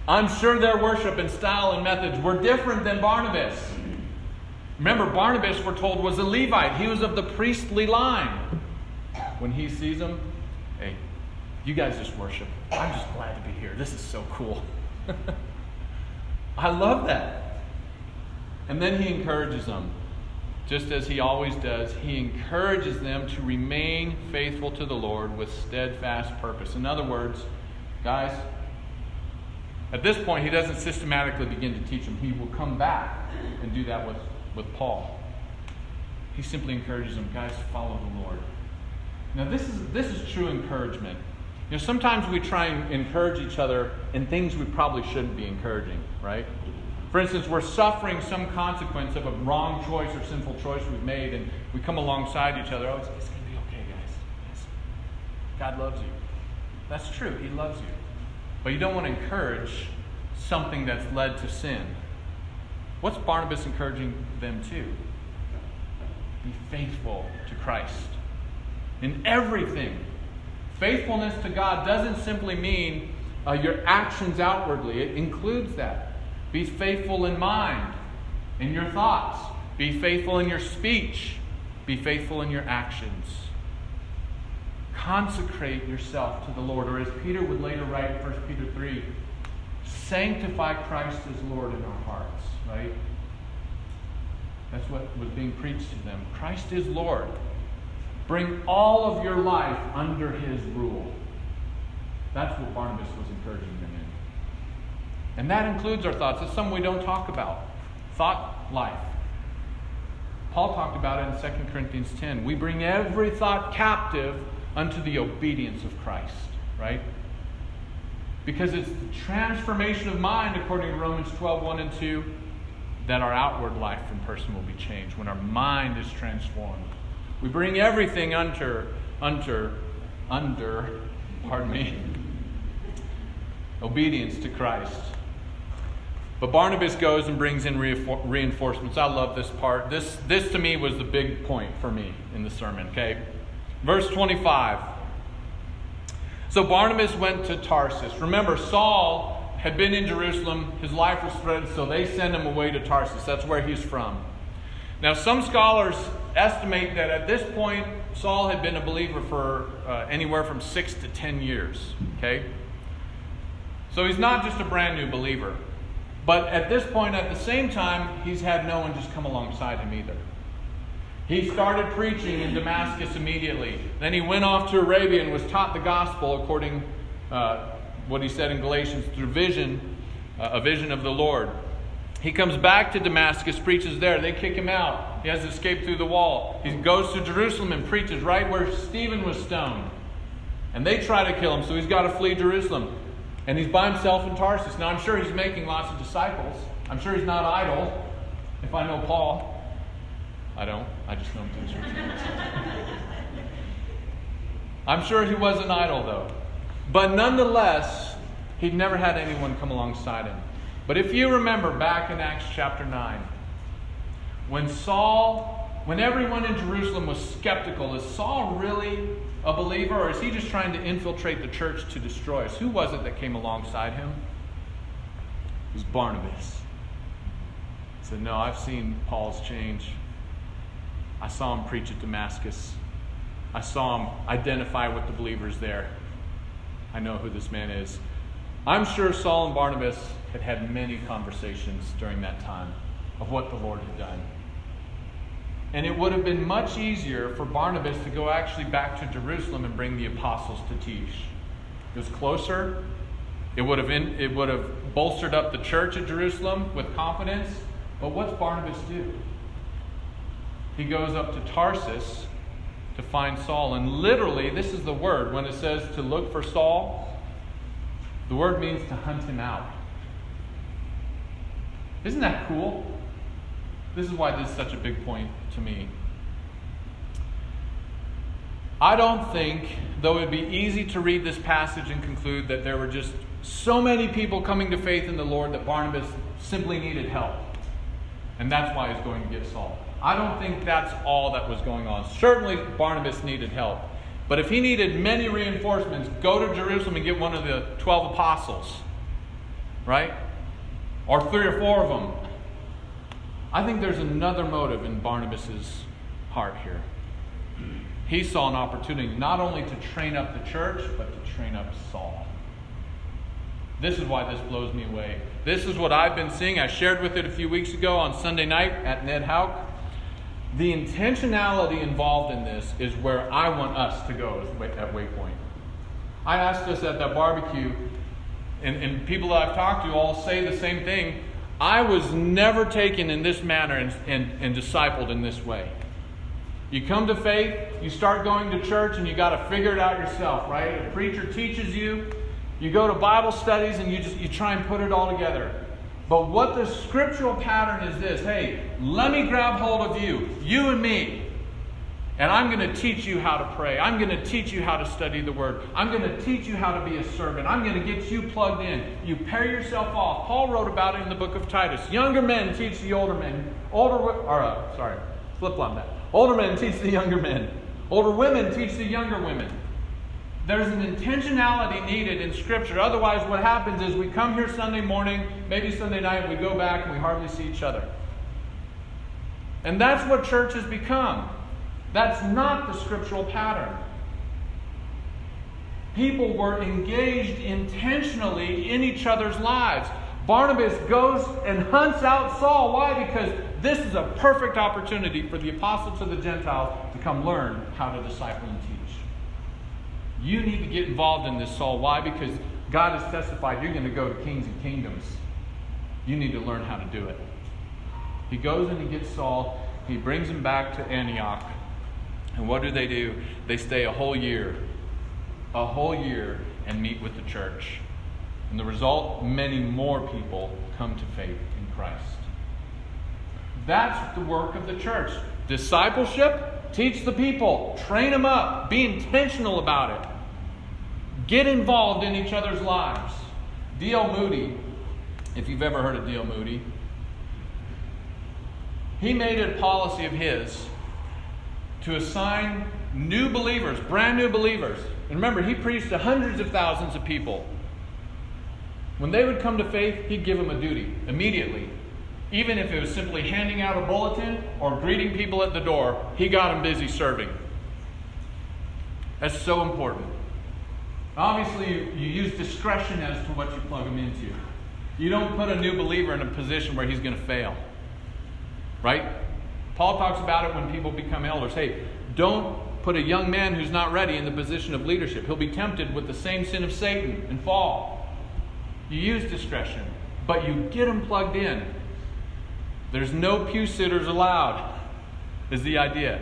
I'm sure their worship and style and methods were different than Barnabas. Remember, Barnabas, we're told, was a Levite. He was of the priestly line. When he sees them, hey, you guys just worship. I'm just glad to be here. This is so cool. I love that. And then he encourages them. Just as he always does, he encourages them to remain faithful to the Lord with steadfast purpose. In other words, guys, at this point, he doesn't systematically begin to teach them. He will come back and do that with Paul. He simply encourages them, guys, follow the Lord. Now, this is true encouragement. You know, sometimes we try and encourage each other in things we probably shouldn't be encouraging, right? For instance, we're suffering some consequence of a wrong choice or sinful choice we've made, and we come alongside each other. Oh, it's going to be okay, guys. Yes. God loves you. That's true. He loves you. But you don't want to encourage something that's led to sin. What's Barnabas encouraging them to? Be faithful to Christ in everything. Faithfulness to God doesn't simply mean your actions outwardly. It includes that. Be faithful in mind, in your thoughts. Be faithful in your speech. Be faithful in your actions. Consecrate yourself to the Lord. Or as Peter would later write in 1 Peter 3, sanctify Christ as Lord in our hearts. Right? That's what was being preached to them. Christ is Lord. Bring all of your life under his rule. That's what Barnabas was encouraging them in. And that includes our thoughts. It's something we don't talk about. Thought life. Paul talked about it in 2 Corinthians 10. We bring every thought captive unto the obedience of Christ. Right? Because it's the transformation of mind, according to Romans 12, 1 and 2, that our outward life and person will be changed when our mind is transformed. We bring everything under obedience to Christ. But Barnabas goes and brings in reinforcements. I love this part. This to me was the big point for me in the sermon, okay? Verse 25. So Barnabas went to Tarsus. Remember, Saul had been in Jerusalem. His life was threatened, so they sent him away to Tarsus. That's where he's from. Now, some scholars estimate that at this point, Saul had been a believer for anywhere from 6 to 10 years, okay? So he's not just a brand new believer. But at this point, at the same time, he's had no one just come alongside him either. He started preaching in Damascus immediately. Then he went off to Arabia and was taught the gospel according to what he said in Galatians through vision, a vision of the Lord. He comes back to Damascus, preaches there. They kick him out. He has escaped through the wall. He goes to Jerusalem and preaches right where Stephen was stoned. And they try to kill him, so he's got to flee Jerusalem. And he's by himself in Tarsus. Now, I'm sure he's making lots of disciples. I'm sure he's not idle. If I know Paul. I don't. I just know him through the church. I'm sure he wasn't idle, though. But nonetheless, he'd never had anyone come alongside him. But if you remember back in Acts chapter 9, when everyone in Jerusalem was skeptical, is Saul really a believer, or is he just trying to infiltrate the church to destroy us? Who was it that came alongside him? It was Barnabas. He said, no, I've seen Paul's change. I saw him preach at Damascus. I saw him identify with the believers there. I know who this man is. I'm sure Saul and Barnabas had had many conversations during that time of what the Lord had done. And it would have been much easier for Barnabas to go actually back to Jerusalem and bring the apostles to teach. It was closer. It would have bolstered up the church at Jerusalem with confidence. But what's Barnabas do? He goes up to Tarsus to find Saul. And literally, this is the word. When it says to look for Saul, the word means to hunt him out. Isn't that cool? This is why this is such a big point to me. I don't think, though it would be easy to read this passage and conclude that there were just so many people coming to faith in the Lord that Barnabas simply needed help. And that's why he's going to get Saul. I don't think that's all that was going on. Certainly Barnabas needed help. But if he needed many reinforcements, go to Jerusalem and get one of the 12 apostles. Right? Or 3 or 4 of them. I think there's another motive in Barnabas' heart here. He saw an opportunity not only to train up the church, but to train up Saul. This is why this blows me away. This is what I've been seeing. I shared with it a few weeks ago on Sunday night at Ned Houck. The intentionality involved in this is where I want us to go at Waypoint. I asked us at that barbecue, and people that I've talked to all say the same thing. I was never taken in this manner and discipled in this way. You come to faith, you start going to church, and you got to figure it out yourself, right? A preacher teaches you. You go to Bible studies, and you try and put it all together. But what the scriptural pattern is this: hey, let me grab hold of you and me, and I'm going to teach you how to pray. I'm going to teach you how to study the Word. I'm going to teach you how to be a servant. I'm going to get you plugged in. You pair yourself off. Paul wrote about it in the book of Titus. Younger men teach the older men. Older men teach the younger men. Older women teach the younger women. There's an intentionality needed in Scripture. Otherwise, what happens is we come here Sunday morning, maybe Sunday night, we go back and we hardly see each other. And that's what church has become. That's not the scriptural pattern. People were engaged intentionally in each other's lives. Barnabas goes and hunts out Saul. Why? Because this is a perfect opportunity for the apostles of the Gentiles to come learn how to disciple and teach. You need to get involved in this, Saul. Why? Because God has testified you're going to go to kings and kingdoms. You need to learn how to do it. He goes and he gets Saul. He brings him back to Antioch. And what do? They stay a whole year, and meet with the church. And the result, many more people come to faith in Christ. That's the work of the church. Discipleship, teach the people, train them up, be intentional about it. Get involved in each other's lives. D.L. Moody, if you've ever heard of D.L. Moody, he made it a policy of his to assign new believers, brand new believers. And remember, he preached to hundreds of thousands of people. When they would come to faith, he'd give them a duty immediately. Even if it was simply handing out a bulletin or greeting people at the door, he got them busy serving. That's so important. Obviously, you use discretion as to what you plug them into. You don't put a new believer in a position where he's going to fail. Right? Paul talks about it when people become elders. Hey, don't put a young man who's not ready in the position of leadership. He'll be tempted with the same sin of Satan and fall. You use discretion, but you get them plugged in. There's no pew sitters allowed, is the idea.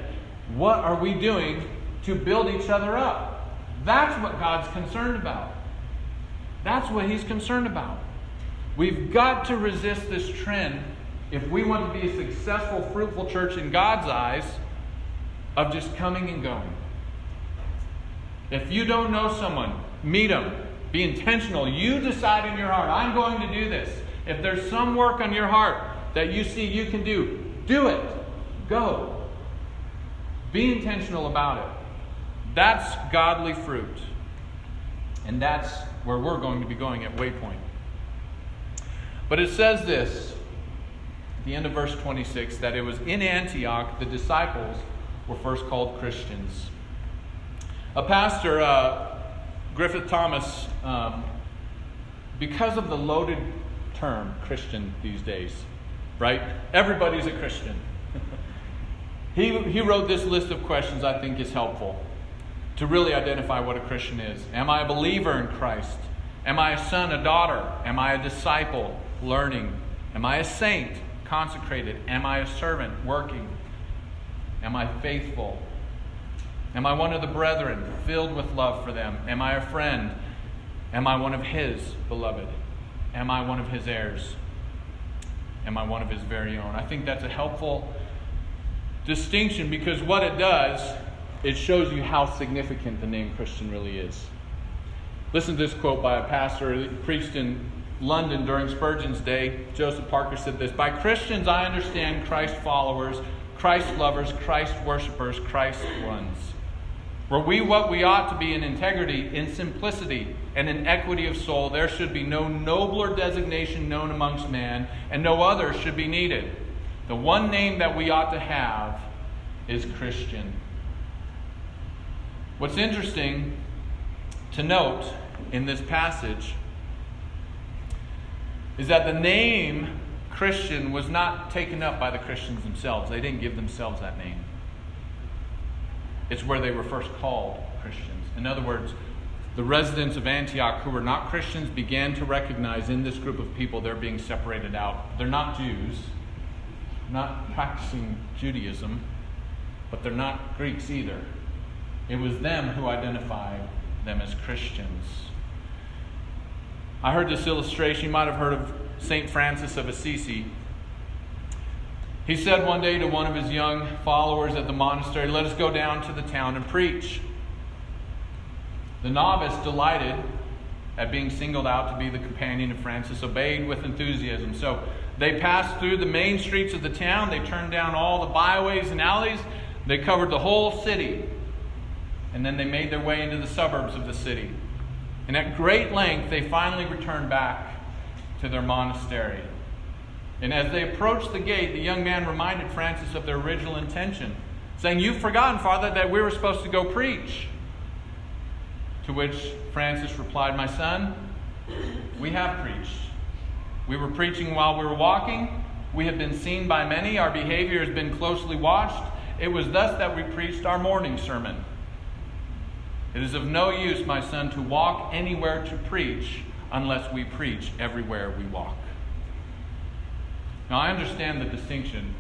What are we doing to build each other up? That's what God's concerned about. That's what he's concerned about. We've got to resist this trend if we want to be a successful, fruitful church in God's eyes of just coming and going. If you don't know someone, meet them. Be intentional. You decide in your heart, I'm going to do this. If there's some work on your heart that you see you can do, do it. Go. Be intentional about it. That's godly fruit. And that's where we're going to be going at Waypoint. But it says this, at the end of verse 26, that it was in Antioch the disciples were first called Christians. A pastor, Griffith Thomas, because of the loaded term Christian these days, right? Everybody's a Christian. He wrote this list of questions I think is helpful to really identify what a Christian is. Am I a believer in Christ? Am I a son, a daughter? Am I a disciple, learning? Am I a saint, consecrated? Am I a servant, working? Am I faithful? Am I one of the brethren, filled with love for them? Am I a friend? Am I one of his beloved? Am I one of his heirs? Am I one of his very own? I think that's a helpful distinction, because what it does, it shows you how significant the name Christian really is. Listen to this quote by a pastor who preached in London during Spurgeon's day. Joseph Parker said this, "By Christians I understand Christ followers, Christ lovers, Christ worshippers, Christ ones. Were we what we ought to be in integrity, in simplicity, and in equity of soul, there should be no nobler designation known amongst man, and no other should be needed. The one name that we ought to have is Christian." What's interesting to note in this passage is that the name Christian was not taken up by the Christians themselves. They didn't give themselves that name. It's where they were first called Christians. In other words, the residents of Antioch who were not Christians began to recognize in this group of people they're being separated out. They're not Jews, not practicing Judaism, but they're not Greeks either. It was them who identified them as Christians. I heard this illustration. You might have heard of St. Francis of Assisi. He said one day to one of his young followers at the monastery, "Let us go down to the town and preach." The novice, delighted at being singled out to be the companion of Francis, obeyed with enthusiasm. So they passed through the main streets of the town. They turned down all the byways and alleys. They covered the whole city. And then they made their way into the suburbs of the city. And at great length, they finally returned back to their monastery. And as they approached the gate, the young man reminded Francis of their original intention, saying, "You've forgotten, Father, that we were supposed to go preach." To which Francis replied, "My son, we have preached. We were preaching while we were walking. We have been seen by many. Our behavior has been closely watched. It was thus that we preached our morning sermon. It is of no use, my son, to walk anywhere to preach unless we preach everywhere we walk." Now, I understand the distinction.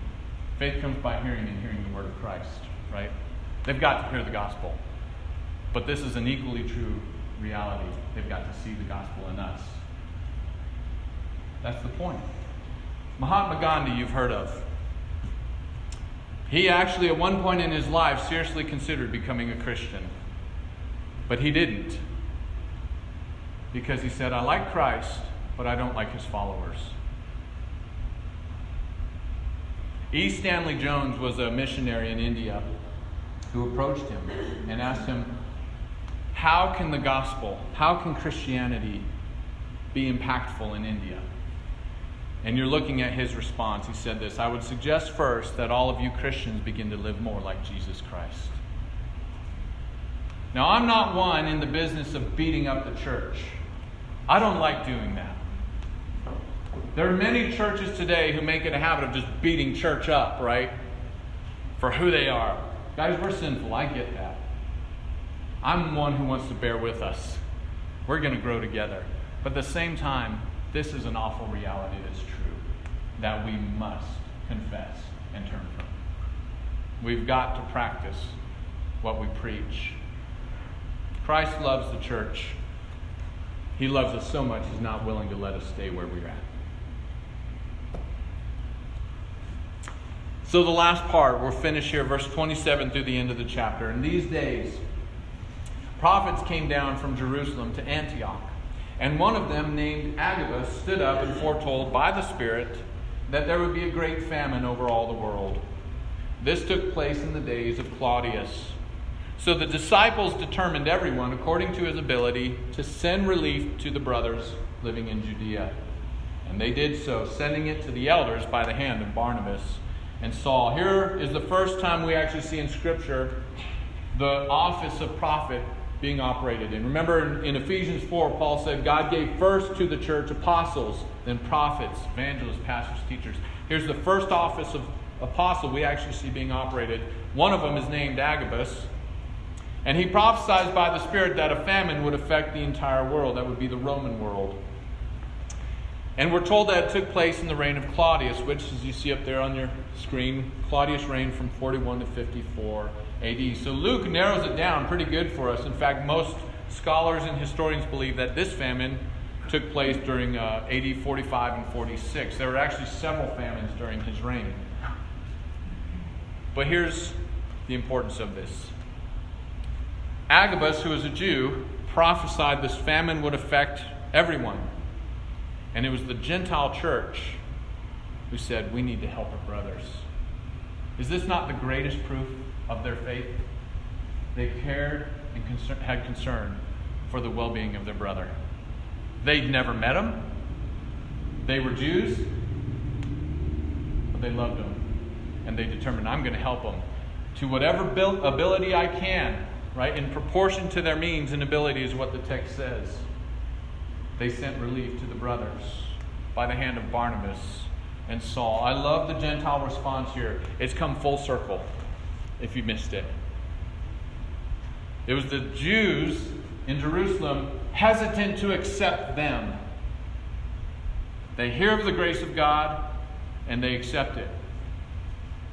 Faith comes by hearing, and hearing the word of Christ, right? They've got to hear the gospel. But this is an equally true reality. They've got to see the gospel in us. That's the point. Mahatma Gandhi, you've heard of. He actually, at one point in his life, seriously considered becoming a Christian. But he didn't. because he said, I like Christ, but I don't like his followers. E. Stanley Jones was a missionary in India who approached him and asked him, how can the gospel, how can Christianity be impactful in India? And you're looking at his response. He said this, I would suggest first that all of you Christians begin to live more like Jesus Christ. Now, I'm not one in the business of beating up the church. I don't like doing that. There are many churches today who make it a habit of just beating church up, right? For who they are. Guys, we're sinful. I get that. I'm one who wants to bear with us. We're going to grow together. But at the same time, this is an awful reality that's true that we must confess and turn from. We've got to practice what we preach. Christ loves the church. He loves us so much, he's not willing to let us stay where we're at. So the last part, we'll finish here, verse 27 through the end of the chapter. In these days, prophets came down from Jerusalem to Antioch, and one of them named Agabus stood up and foretold by the Spirit that there would be a great famine over all the world. This took place in the days of Claudius. So the disciples determined everyone, according to his ability, to send relief to the brothers living in Judea. And they did so, sending it to the elders by the hand of Barnabas and Saul. Here is the first time we actually see in Scripture the office of prophet being operated in. Remember in Ephesians 4, Paul said, God gave first to the church apostles, then prophets, evangelists, pastors, teachers. Here's the first office of apostle we actually see being operated. One of them is named Agabus. And he prophesied by the Spirit that a famine would affect the entire world. That would be the Roman world. And we're told that it took place in the reign of Claudius, which, as you see up there on your screen, Claudius reigned from 41 to 54 AD. So Luke narrows it down pretty good for us. In fact, most scholars and historians believe that this famine took place during AD 45 and 46. There were actually several famines during his reign. But here's the importance of this. Agabus, who was a Jew, prophesied this famine would affect everyone. And it was the Gentile church who said, we need to help our brothers. Is this not the greatest proof of their faith? They cared and had concern for the well-being of their brother. They'd never met him. They were Jews, but they loved him. And they determined, I'm going to help him to whatever ability I can. Right? In proportion to their means and ability is what the text says. They sent relief to the brothers by the hand of Barnabas and Saul. I love the Gentile response here. It's come full circle, if you missed it. It was the Jews in Jerusalem hesitant to accept them. They hear of the grace of God and they accept it.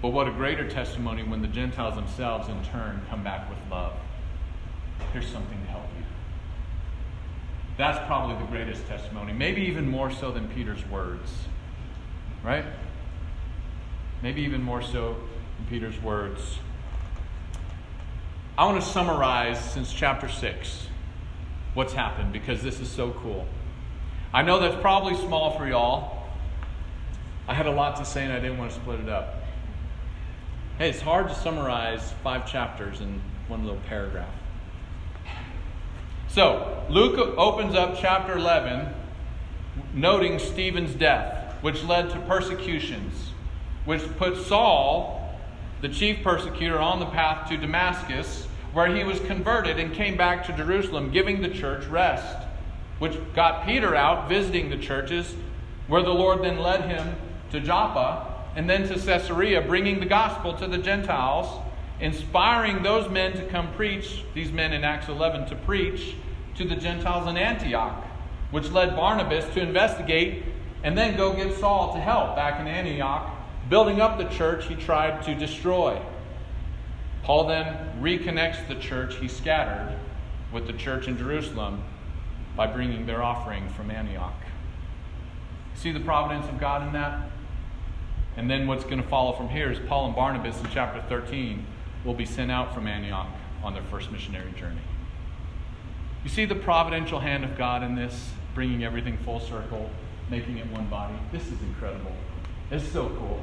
But what a greater testimony when the Gentiles themselves in turn come back with love. Here's something to help you. That's probably the greatest testimony. Maybe even more so than Peter's words. Right? Maybe even more so than Peter's words. I want to summarize since chapter 6 what's happened because this is so cool. I know that's probably small for y'all. I had a lot to say and I didn't want to split it up. Hey, it's hard to summarize 5 chapters in one little paragraph. So, Luke opens up chapter 11, noting Stephen's death, which led to persecutions, which put Saul, the chief persecutor, on the path to Damascus, where he was converted and came back to Jerusalem, giving the church rest, which got Peter out visiting the churches, where the Lord then led him to Joppa and then to Caesarea, bringing the gospel to the Gentiles, inspiring those men to come preach, these men in Acts 11, to preach to the Gentiles in Antioch, which led Barnabas to investigate and then go get Saul to help back in Antioch, building up the church he tried to destroy. Paul then reconnects the church he scattered with the church in Jerusalem by bringing their offering from Antioch. See the providence of God in that? And then what's going to follow from here is Paul and Barnabas in chapter 13 will be sent out from Antioch on their first missionary journey. You see the providential hand of God in this, bringing everything full circle, making it one body. This is incredible. It's so cool.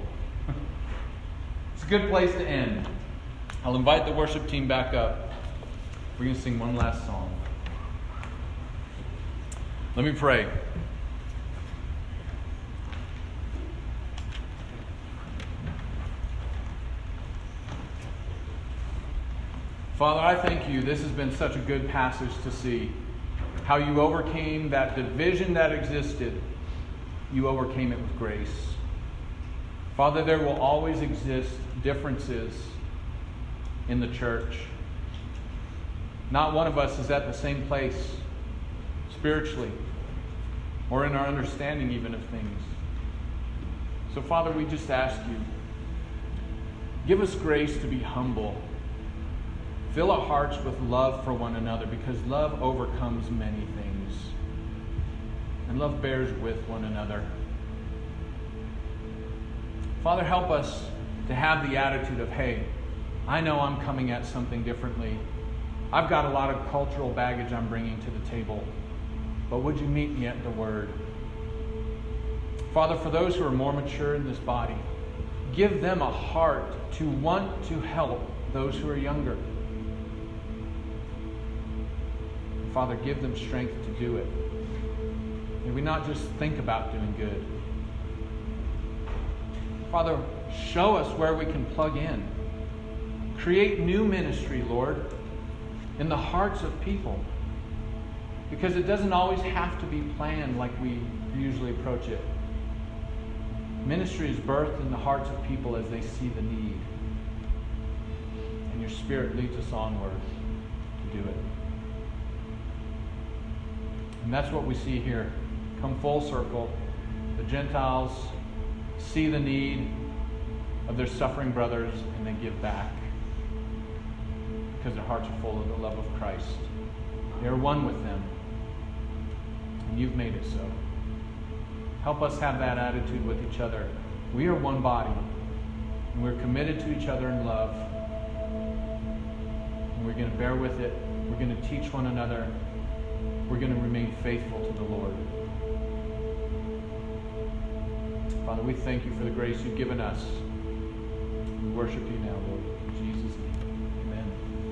It's a good place to end. I'll invite the worship team back up. We're going to sing one last song. Let me pray. Father, I thank you. This has been such a good passage to see. How you overcame that division that existed. You overcame it with grace. Father, there will always exist differences in the church. Not one of us is at the same place spiritually or in our understanding even of things. So, Father, we just ask you, give us grace to be humble. Fill our hearts with love for one another, because love overcomes many things. And love bears with one another. Father, help us to have the attitude of, hey, I know I'm coming at something differently. I've got a lot of cultural baggage I'm bringing to the table. But would you meet me at the Word? Father, for those who are more mature in this body, give them a heart to want to help those who are younger. Father, give them strength to do it. May we not just think about doing good. Father, show us where we can plug in. Create new ministry, Lord, in the hearts of people. Because it doesn't always have to be planned like we usually approach it. Ministry is birthed in the hearts of people as they see the need. And your Spirit leads us onward to do it. And that's what we see here. Come full circle. The Gentiles see the need of their suffering brothers and they give back because their hearts are full of the love of Christ. They are one with them. And you've made it so. Help us have that attitude with each other. We are one body. And we're committed to each other in love. And we're going to bear with it. We're going to teach one another. We're going to remain faithful to the Lord. Father, we thank you for the grace you've given us. We worship you now, Lord.